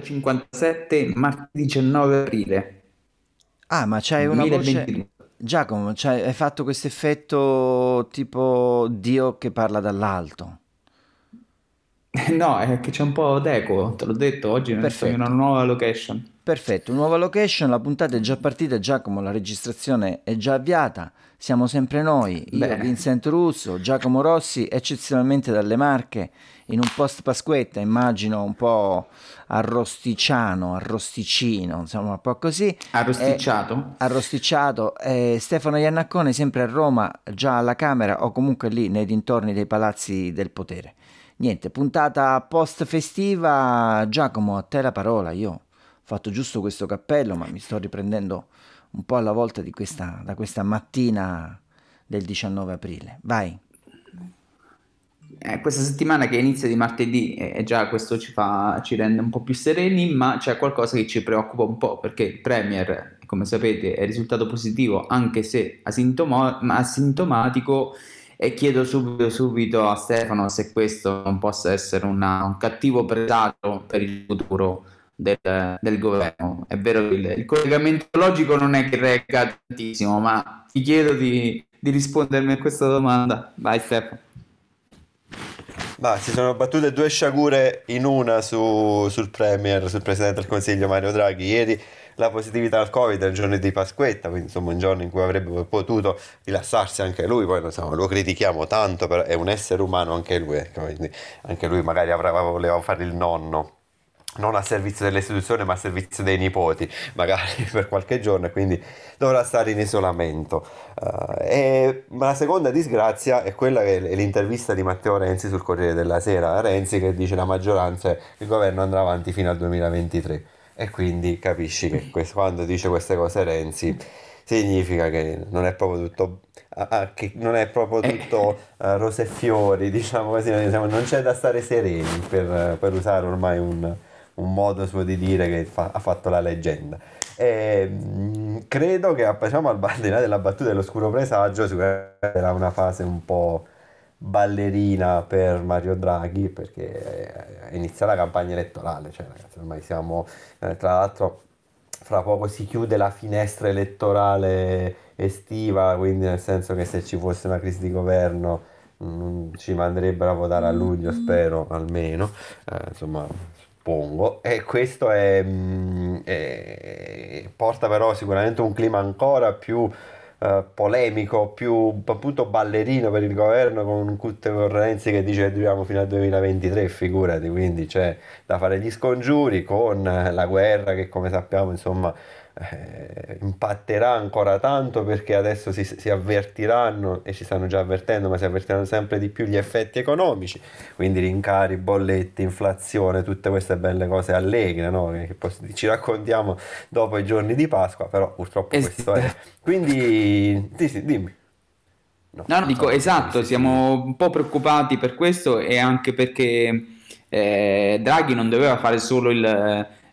57 martedì 19 aprile. Ah, ma c'hai una voce... Giacomo, cioè, hai fatto questo effetto tipo Dio che parla dall'alto. No, è che c'è un po' d'eco, te l'ho detto, oggi sono in una nuova location. Perfetto, nuova location, la puntata è già partita, Giacomo, la registrazione è già avviata, siamo sempre noi, io, Vincent Russo, Giacomo Rossi, eccezionalmente dalle Marche, in un post Pasquetta, immagino un po' arrosticiano, arrosticino, insomma un po' così. Arrosticciato. Arrosticciato, Stefano Iannaccone sempre a Roma, già alla Camera o comunque lì nei dintorni dei palazzi del potere. Niente, puntata post festiva, Giacomo, a te la parola, io... fatto giusto questo cappello, ma mi sto riprendendo un po' alla volta di questa, da questa mattina del 19 aprile. Vai. Questa settimana che inizia di martedì e già questo ci rende un po' più sereni, ma c'è qualcosa che ci preoccupa un po', perché il Premier, come sapete, è risultato positivo anche se asintomatico, e chiedo subito a Stefano se questo non possa essere un cattivo presagio per il futuro del governo. È vero, il collegamento logico non è che regga tantissimo, ma ti chiedo di rispondermi a questa domanda. Vai Stefano. Ma si sono battute due sciagure in una sul Premier, sul Presidente del Consiglio Mario Draghi. Ieri la positività al Covid è il giorno di Pasquetta, quindi insomma un giorno in cui avrebbe potuto rilassarsi anche lui, poi insomma, lo critichiamo tanto, però è un essere umano anche lui, quindi anche lui magari voleva fare il nonno, non a servizio dell'istituzione ma a servizio dei nipoti magari per qualche giorno, e quindi dovrà stare in isolamento. Ma la seconda disgrazia è quella che è l'intervista di Matteo Renzi sul Corriere della Sera, Renzi che dice la maggioranza e il governo andrà avanti fino al 2023, e quindi capisci che quando dice queste cose Renzi significa che non è proprio tutto rose e fiori, diciamo così, non c'è da stare sereni, per usare ormai un modo suo di dire che ha fatto la leggenda. Credo che, diciamo, al di là della battuta dell'oscuro presagio, sicuramente era una fase un po' ballerina per Mario Draghi, perché inizia la campagna elettorale, cioè ragazzi ormai siamo, tra l'altro fra poco si chiude la finestra elettorale estiva, quindi nel senso che se ci fosse una crisi di governo ci manderebbero a votare a luglio, spero, almeno, insomma suppongo, e questo porta però sicuramente un clima ancora più polemico, più appunto ballerino per il governo, con Cutte Renzi che dice che duriamo fino al 2023, figurati, quindi c'è da fare gli scongiuri con la guerra che, come sappiamo, insomma impatterà ancora tanto, perché adesso si avvertiranno, e ci stanno già avvertendo, ma si avvertiranno sempre di più gli effetti economici, quindi rincari, bollette, inflazione, tutte queste belle cose allegre, no? Che poi ci raccontiamo dopo i giorni di Pasqua, però purtroppo questo è, quindi sì, dimmi. No, dico, esatto, siamo un po' preoccupati per questo, e anche perché Draghi non doveva fare solo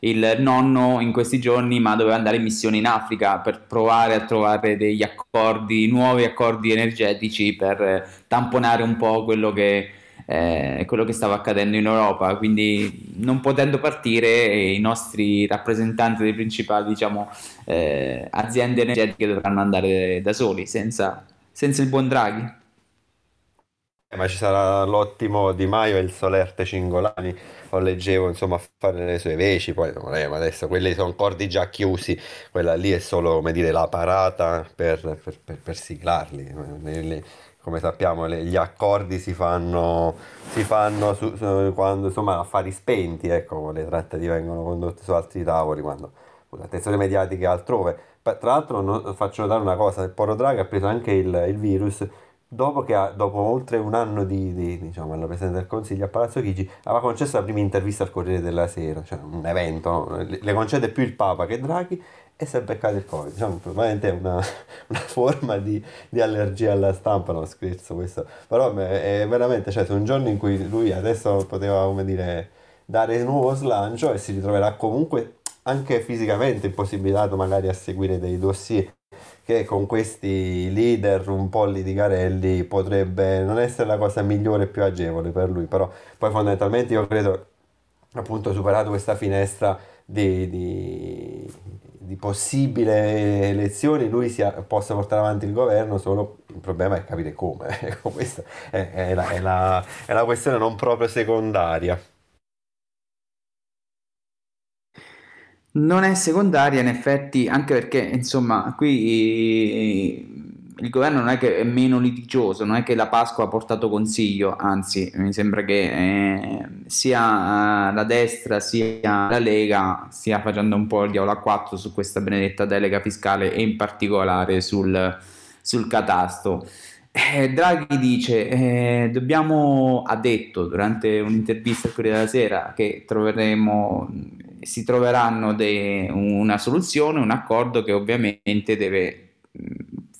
il nonno in questi giorni, ma doveva andare in missione in Africa per provare a trovare degli accordi, nuovi accordi energetici, per tamponare un po' quello che stava accadendo in Europa. Quindi, non potendo partire, i nostri rappresentanti delle principali, diciamo, aziende energetiche dovranno andare da soli, senza il buon Draghi. Ma ci sarà l'ottimo Di Maio e il solerte Cingolani, lo leggevo, insomma, a fare le sue veci, poi adesso quelli sono accordi già chiusi, quella lì è solo, come dire, la parata per siglarli. Come sappiamo gli accordi si fanno quando, insomma, affari spenti, ecco, le trattative vengono condotte su altri tavoli, quando l'attenzione mediatica è altrove. Tra l'altro faccio notare una cosa, il poro Draghi ha preso anche il virus dopo oltre un anno diciamo, alla Presidente del Consiglio a Palazzo Chigi, aveva concesso la prima intervista al Corriere della Sera, cioè un evento, no? Le concede più il Papa che Draghi, e si è beccato il Covid, diciamo, probabilmente è una forma di allergia alla stampa, no scherzo questo, però è veramente, cioè, su un giorno in cui lui adesso poteva, come dire, dare nuovo slancio, e si ritroverà comunque anche fisicamente impossibilitato magari a seguire dei dossier, che con questi leader un po' litigarelli potrebbe non essere la cosa migliore e più agevole per lui. Però poi fondamentalmente io credo appunto superato questa finestra di possibili elezioni, lui possa portare avanti il governo, solo il problema è capire come. Questa è la questione non proprio secondaria. Non è secondaria in effetti, anche perché insomma qui il governo non è che è meno litigioso, non è che la Pasqua ha portato consiglio, anzi mi sembra che sia la destra sia la Lega stia facendo un po' il diavolo a quattro su questa benedetta delega fiscale e in particolare sul catasto. Draghi dice, ha detto durante un'intervista al Corriere della Sera che si troveranno una soluzione, un accordo che ovviamente deve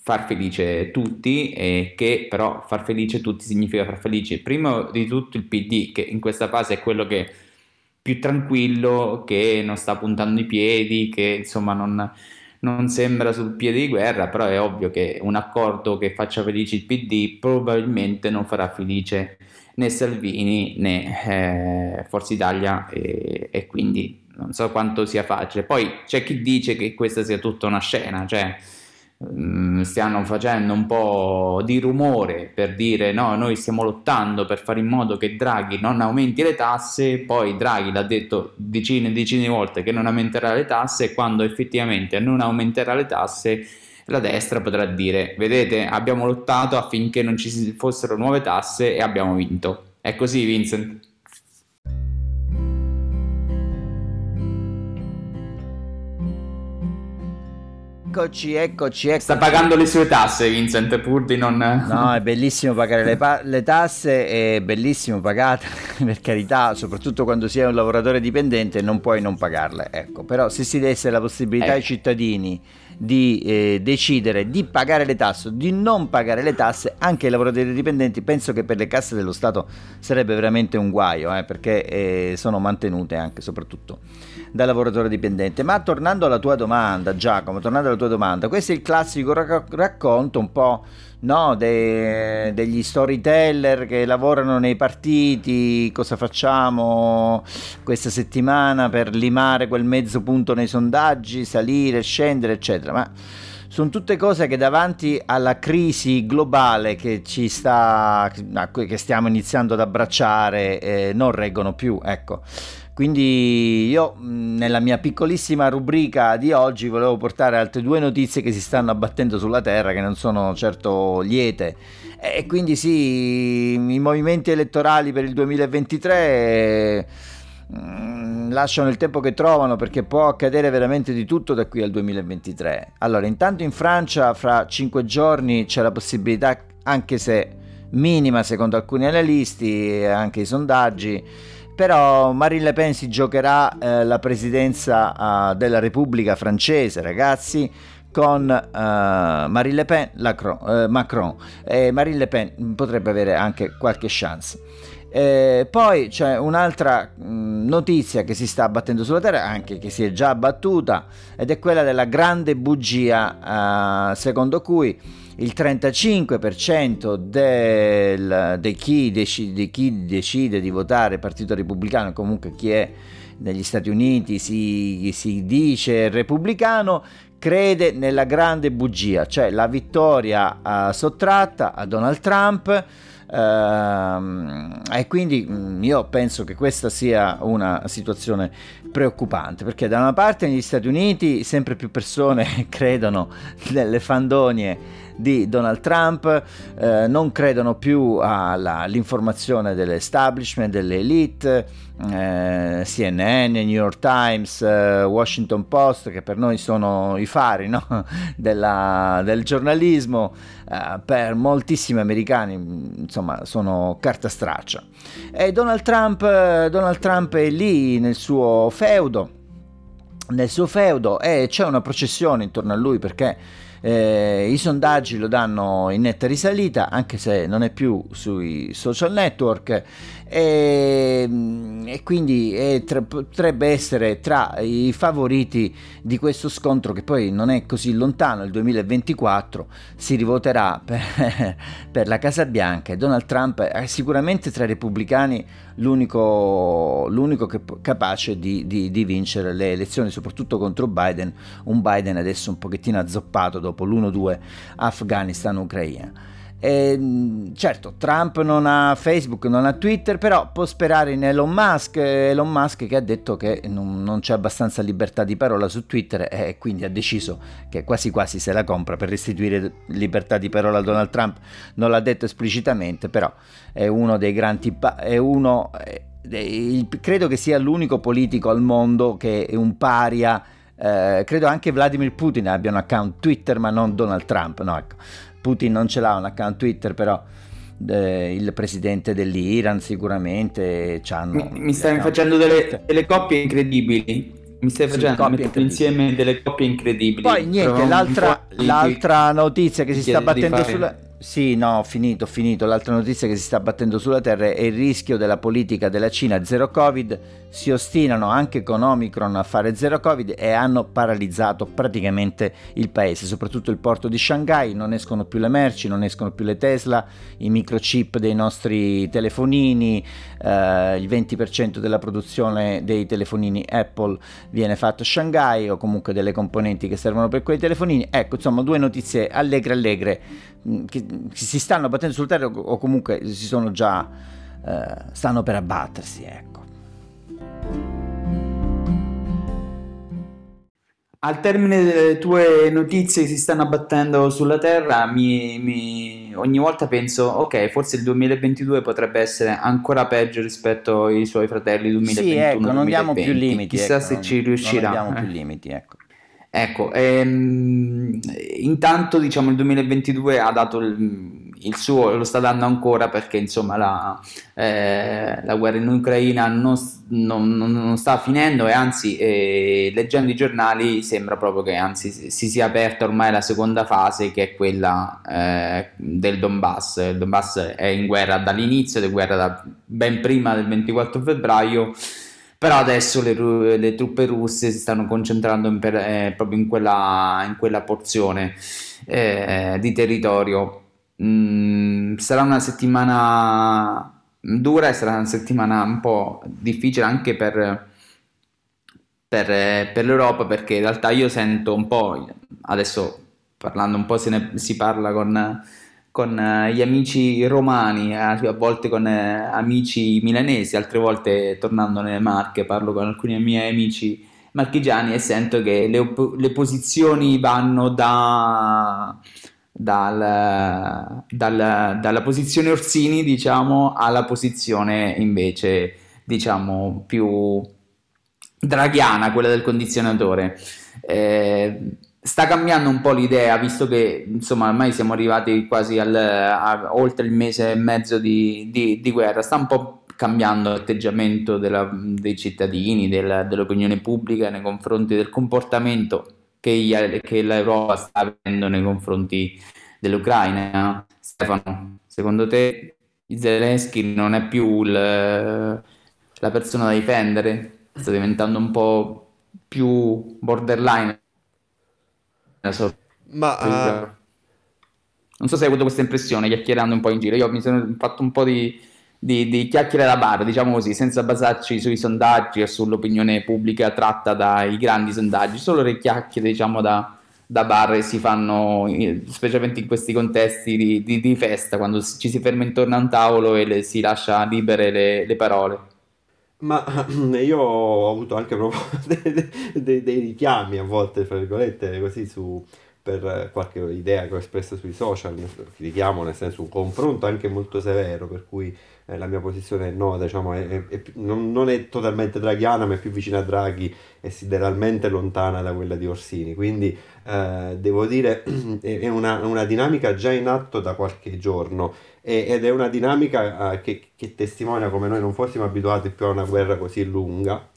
far felice tutti, e che però far felice tutti significa far felice prima di tutto il PD, che in questa fase è quello che più tranquillo, che non sta puntando i piedi, che insomma non sembra sul piede di guerra, però è ovvio che un accordo che faccia felice il PD probabilmente non farà felice né Salvini né Forza Italia, e quindi non so quanto sia facile. Poi c'è chi dice che questa sia tutta una scena, cioè stiano facendo un po' di rumore per dire no, noi stiamo lottando per fare in modo che Draghi non aumenti le tasse, poi Draghi l'ha detto decine e decine di volte che non aumenterà le tasse, quando effettivamente non aumenterà le tasse la destra potrà dire vedete, abbiamo lottato affinché non ci fossero nuove tasse e abbiamo vinto. È così, Vincent? Eccoci. Sta pagando le sue tasse, Vincent, pur di non... No, è bellissimo pagare le tasse, è bellissimo pagare, per carità, soprattutto quando si è un lavoratore dipendente non puoi non pagarle, ecco. Però se si desse la possibilità ai cittadini di decidere di pagare le tasse, di non pagare le tasse, anche ai lavoratori dipendenti, penso che per le casse dello Stato sarebbe veramente un guaio, perché sono mantenute anche, soprattutto, da lavoratore dipendente. Ma tornando alla tua domanda, Giacomo, questo è il classico racconto un po', no, degli storyteller che lavorano nei partiti. Cosa facciamo questa settimana per limare quel mezzo punto nei sondaggi, salire, scendere, eccetera. Ma sono tutte cose che davanti alla crisi globale che stiamo iniziando ad abbracciare non reggono più, ecco. Quindi io nella mia piccolissima rubrica di oggi volevo portare altre due notizie che si stanno abbattendo sulla terra, che non sono certo liete, e quindi sì, i movimenti elettorali per il 2023 lasciano il tempo che trovano, perché può accadere veramente di tutto da qui al 2023. Allora, intanto in Francia fra 5 giorni c'è la possibilità, anche se minima secondo alcuni analisti e anche i sondaggi, però Marine Le Pen si giocherà la presidenza della Repubblica francese, ragazzi, con Marine Le Pen, Macron. Marine Le Pen potrebbe avere anche qualche chance. Poi c'è un'altra notizia che si sta abbattendo sulla terra, anche che si è già abbattuta, ed è quella della grande bugia secondo cui il 35% di chi decide di votare Partito Repubblicano, comunque chi è negli Stati Uniti si dice repubblicano, crede nella grande bugia, cioè la vittoria sottratta a Donald Trump. E quindi io penso che questa sia una situazione preoccupante, perché da una parte negli Stati Uniti sempre più persone credono nelle fandonie di Donald Trump, non credono più all'informazione dell'establishment, dell'elite, CNN, New York Times, Washington Post, che per noi sono i fari, no? del giornalismo. Per moltissimi americani insomma sono carta straccia, e Donald Trump è lì nel suo feudo, e c'è una processione intorno a lui, perché I sondaggi lo danno in netta risalita, anche se non è più sui social network, e quindi potrebbe essere tra i favoriti di questo scontro, che poi non è così lontano. Il 2024 si rivoterà per la Casa Bianca, e Donald Trump è sicuramente tra i repubblicani l'unico capace di vincere le elezioni, soprattutto contro Biden, un Biden adesso un pochettino azzoppato dopo l'1-2 Afghanistan-Ucraina. Certo, Trump non ha Facebook, non ha Twitter, però può sperare in Elon Musk, che ha detto che non c'è abbastanza libertà di parola su Twitter, e quindi ha deciso che quasi quasi se la compra per restituire libertà di parola a Donald Trump. Non l'ha detto esplicitamente, però è uno dei grandi credo che sia l'unico politico al mondo che è un paria. Credo anche Vladimir Putin abbia un account Twitter, ma non Donald Trump, no, ecco. Putin non ce l'ha un account Twitter, però il presidente dell'Iran sicuramente c'hanno. Mi stai facendo delle coppie incredibili. Mi stai facendo insieme delle coppie incredibili. Poi niente, l'altra notizia che si sta battendo sulla... Sì, no, ho finito. L'altra notizia che si sta battendo sulla terra è il rischio della politica della Cina zero Covid. Si ostinano anche con Omicron a fare zero Covid e hanno paralizzato praticamente il paese, soprattutto il porto di Shanghai. Non escono più le merci, non escono più le Tesla, i microchip dei nostri telefonini, il 20% della produzione dei telefonini Apple viene fatto a Shanghai, o comunque delle componenti che servono per quei telefonini. Ecco, insomma, due notizie allegre che si stanno battendo sul terreno, o comunque si sono già stanno per abbattersi, ecco. Al termine delle tue notizie che si stanno abbattendo sulla terra, ogni volta penso, ok, forse il 2022 potrebbe essere ancora peggio rispetto ai suoi fratelli 2021. Sì, ecco, non abbiamo più limiti, chissà, ecco, se non ci riuscirà. Non abbiamo più limiti, ecco. Ecco, intanto diciamo il 2022 ha dato il suo, lo sta dando ancora, perché insomma la guerra in Ucraina non sta finendo, e anzi leggendo i giornali sembra proprio che anzi si sia aperta ormai la seconda fase, che è quella del Donbass. Il Donbass è in guerra dall'inizio, è in guerra ben prima del 24 febbraio. Però adesso le truppe russe si stanno concentrando proprio in quella porzione di territorio. Sarà una settimana dura, e sarà una settimana un po' difficile anche per l'Europa, perché in realtà io sento un po', adesso parlando un po' si parla con gli amici romani, a volte con amici milanesi, altre volte tornando nelle Marche parlo con alcuni miei amici marchigiani, e sento che le posizioni vanno dalla posizione Orsini, diciamo, alla posizione invece, diciamo, più draghiana, quella del condizionatore. Sta cambiando un po' l'idea, visto che insomma ormai siamo arrivati quasi oltre il mese e mezzo di guerra. Sta un po' cambiando l'atteggiamento dei cittadini, dell'opinione pubblica nei confronti del comportamento che l'Europa sta avendo nei confronti dell'Ucraina. Stefano, secondo te Zelensky non è più la persona da difendere? Sta diventando un po' più borderline? Non so se hai avuto questa impressione chiacchierando un po' in giro. Io mi sono fatto un po' di chiacchiere alla barra, diciamo così, senza basarci sui sondaggi o sull'opinione pubblica tratta dai grandi sondaggi, solo le chiacchiere, diciamo, da bar, che si fanno specialmente in questi contesti di festa, quando ci si ferma intorno a un tavolo e si lascia libere le parole. Ma io ho avuto anche proprio dei richiami a volte, fra virgolette, così, per qualche idea che ho espresso sui social, richiamo nel senso un confronto anche molto severo, per cui la mia posizione no, diciamo, non è totalmente draghiana, ma è più vicina a Draghi e sideralmente lontana da quella di Orsini. Quindi devo dire è una dinamica già in atto da qualche giorno, ed è una dinamica che testimonia come noi non fossimo abituati più a una guerra così lunga,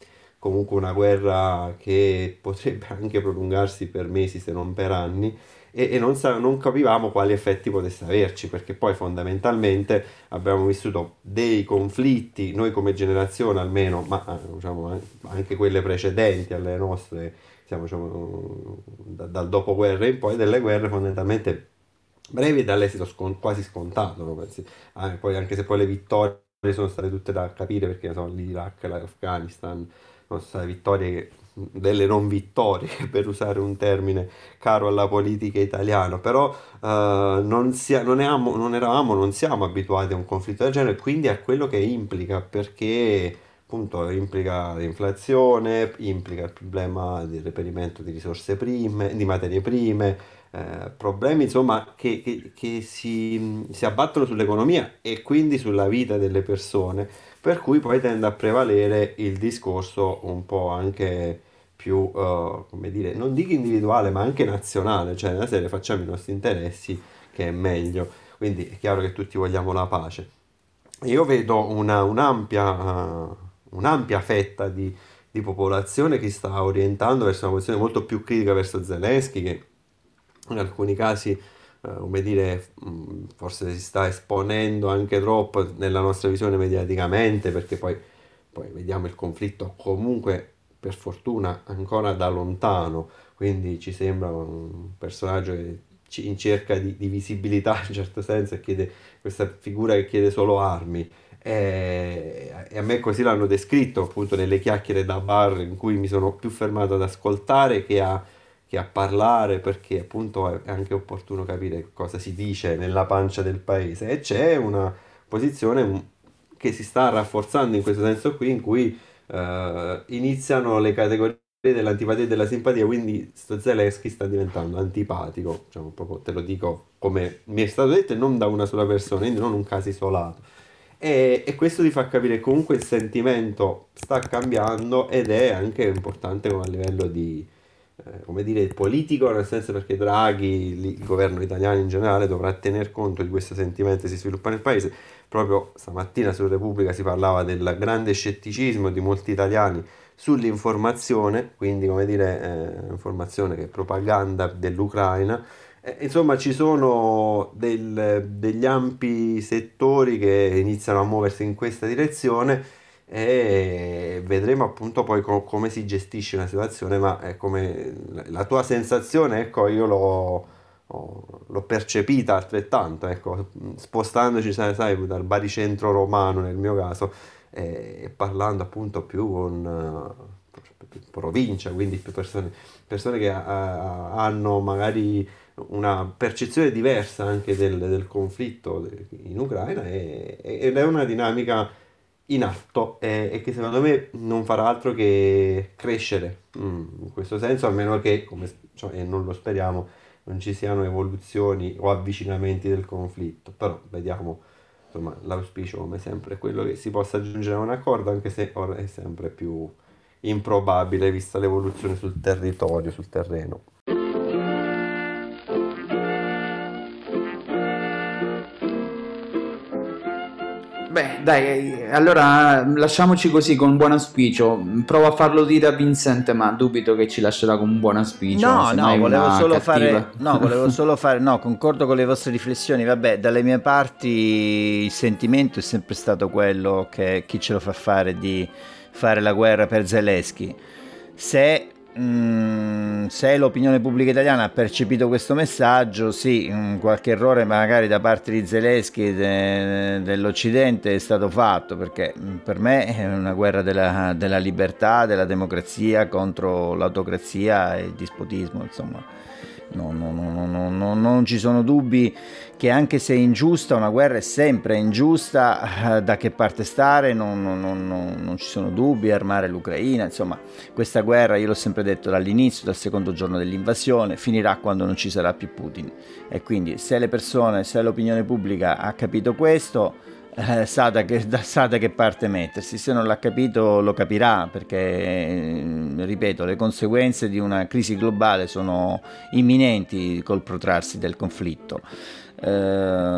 comunque una guerra che potrebbe anche prolungarsi per mesi se non per anni, e non capivamo quali effetti potesse averci, perché poi fondamentalmente abbiamo vissuto dei conflitti, noi come generazione almeno, ma diciamo, anche quelle precedenti alle nostre, diciamo, dal dopoguerra in poi, delle guerre fondamentalmente brevi e dall'esito quasi scontato, no? Poi, anche se poi le vittorie sono state tutte da capire, perché sono l'Iraq, l'Afghanistan, sono state vittorie delle non vittorie, per usare un termine caro alla politica italiana, però non siamo abituati a un conflitto del genere, quindi a quello che implica, perché appunto implica l'inflazione, implica il problema del reperimento di risorse prime, di materie prime, problemi insomma che si abbattono sull'economia e quindi sulla vita delle persone, per cui poi tende a prevalere il discorso un po' anche più, come dire, non dico individuale ma anche nazionale, cioè nella serie facciamo i nostri interessi che è meglio, quindi è chiaro che tutti vogliamo la pace. Io vedo un'ampia fetta di popolazione che sta orientando verso una posizione molto più critica verso Zelensky, che in alcuni casi, come dire, forse si sta esponendo anche troppo nella nostra visione mediaticamente, perché poi vediamo il conflitto comunque, per fortuna, ancora da lontano, quindi ci sembra un personaggio che in cerca di visibilità in certo senso, e chiede questa figura che chiede solo armi. E a me così l'hanno descritto, appunto, nelle chiacchiere da bar in cui mi sono più fermato ad ascoltare che a parlare, perché appunto è anche opportuno capire cosa si dice nella pancia del paese, e c'è una posizione che si sta rafforzando in questo senso qui, in cui iniziano le categorie dell'antipatia e della simpatia, quindi sto Zelensky sta diventando antipatico, diciamo, proprio te lo dico come mi è stato detto, e non da una sola persona, quindi non un caso isolato, e questo ti fa capire comunque il sentimento sta cambiando, ed è anche importante come a livello di come dire politico, nel senso, perché Draghi, il governo italiano in generale, dovrà tener conto di questo sentimento che si sviluppa nel paese. Proprio stamattina su Repubblica si parlava del grande scetticismo di molti italiani sull'informazione, quindi, come dire, informazione che è propaganda dell'Ucraina, insomma ci sono degli ampi settori che iniziano a muoversi in questa direzione, e vedremo appunto poi come si gestisce una situazione, ma è come la tua sensazione, ecco, io l'ho percepita altrettanto, ecco, spostandoci, sai, dal baricentro romano nel mio caso, e parlando appunto più con provincia, quindi più persone che hanno magari una percezione diversa anche del conflitto in Ucraina, ed è una dinamica in atto, e che secondo me non farà altro che crescere in questo senso, a meno che, e non lo speriamo, non ci siano evoluzioni o avvicinamenti del conflitto, però vediamo, insomma, l'auspicio come sempre è quello che si possa aggiungere a un accordo, anche se ora è sempre più improbabile vista l'evoluzione sul territorio, sul terreno. Beh, dai, allora lasciamoci così, con un buon auspicio. Provo a farlo dire a Vincent, ma dubito che ci lascerà con un buon auspicio. No, concordo con le vostre riflessioni. Vabbè, dalle mie parti il sentimento è sempre stato quello che chi ce lo fa fare di fare la guerra per Zelensky. Se l'opinione pubblica italiana ha percepito questo messaggio, sì, qualche errore magari da parte di Zelensky e dell'Occidente è stato fatto, perché per me è una guerra della libertà, della democrazia contro l'autocrazia e il dispotismo, insomma. Non ci sono dubbi che, anche se è ingiusta, una guerra è sempre ingiusta, da che parte stare non ci sono dubbi, armare l'Ucraina, insomma, questa guerra, io l'ho sempre detto dall'inizio, dal secondo giorno dell'invasione, finirà quando non ci sarà più Putin, e quindi se l'opinione pubblica ha capito questo, sa da che parte mettersi. Se non l'ha capito, lo capirà, perché, ripeto, le conseguenze di una crisi globale sono imminenti col protrarsi del conflitto.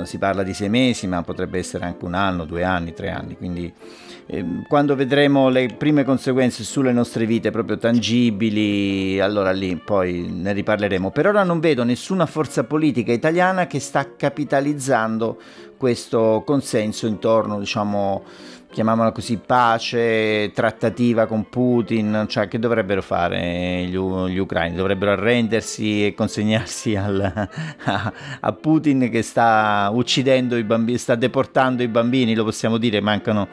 si parla di 6 mesi, ma potrebbe essere anche 1 anno, 2 anni, 3 anni, quindi quando vedremo le prime conseguenze sulle nostre vite proprio tangibili, allora lì poi ne riparleremo. Per ora non vedo nessuna forza politica italiana che sta capitalizzando questo consenso intorno, diciamo, chiamiamola così, pace, trattativa con Putin. Cioè, che dovrebbero fare gli ucraini? Dovrebbero arrendersi e consegnarsi a Putin, che sta uccidendo i bambini, sta deportando i bambini, lo possiamo dire, mancano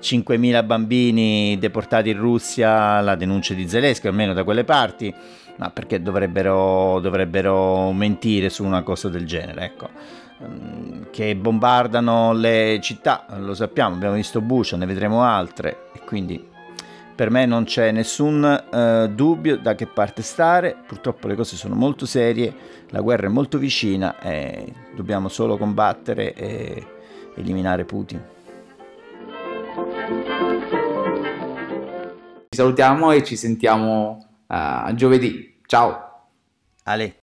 5.000 bambini deportati in Russia, la denuncia di Zelensky, almeno da quelle parti. Ma perché dovrebbero mentire su una cosa del genere, ecco. Che bombardano le città, lo sappiamo, abbiamo visto Bucha, ne vedremo altre, e quindi per me non c'è nessun dubbio da che parte stare. Purtroppo le cose sono molto serie, la guerra è molto vicina e dobbiamo solo combattere e eliminare Putin. Ci salutiamo e ci sentiamo giovedì. Ciao Ale.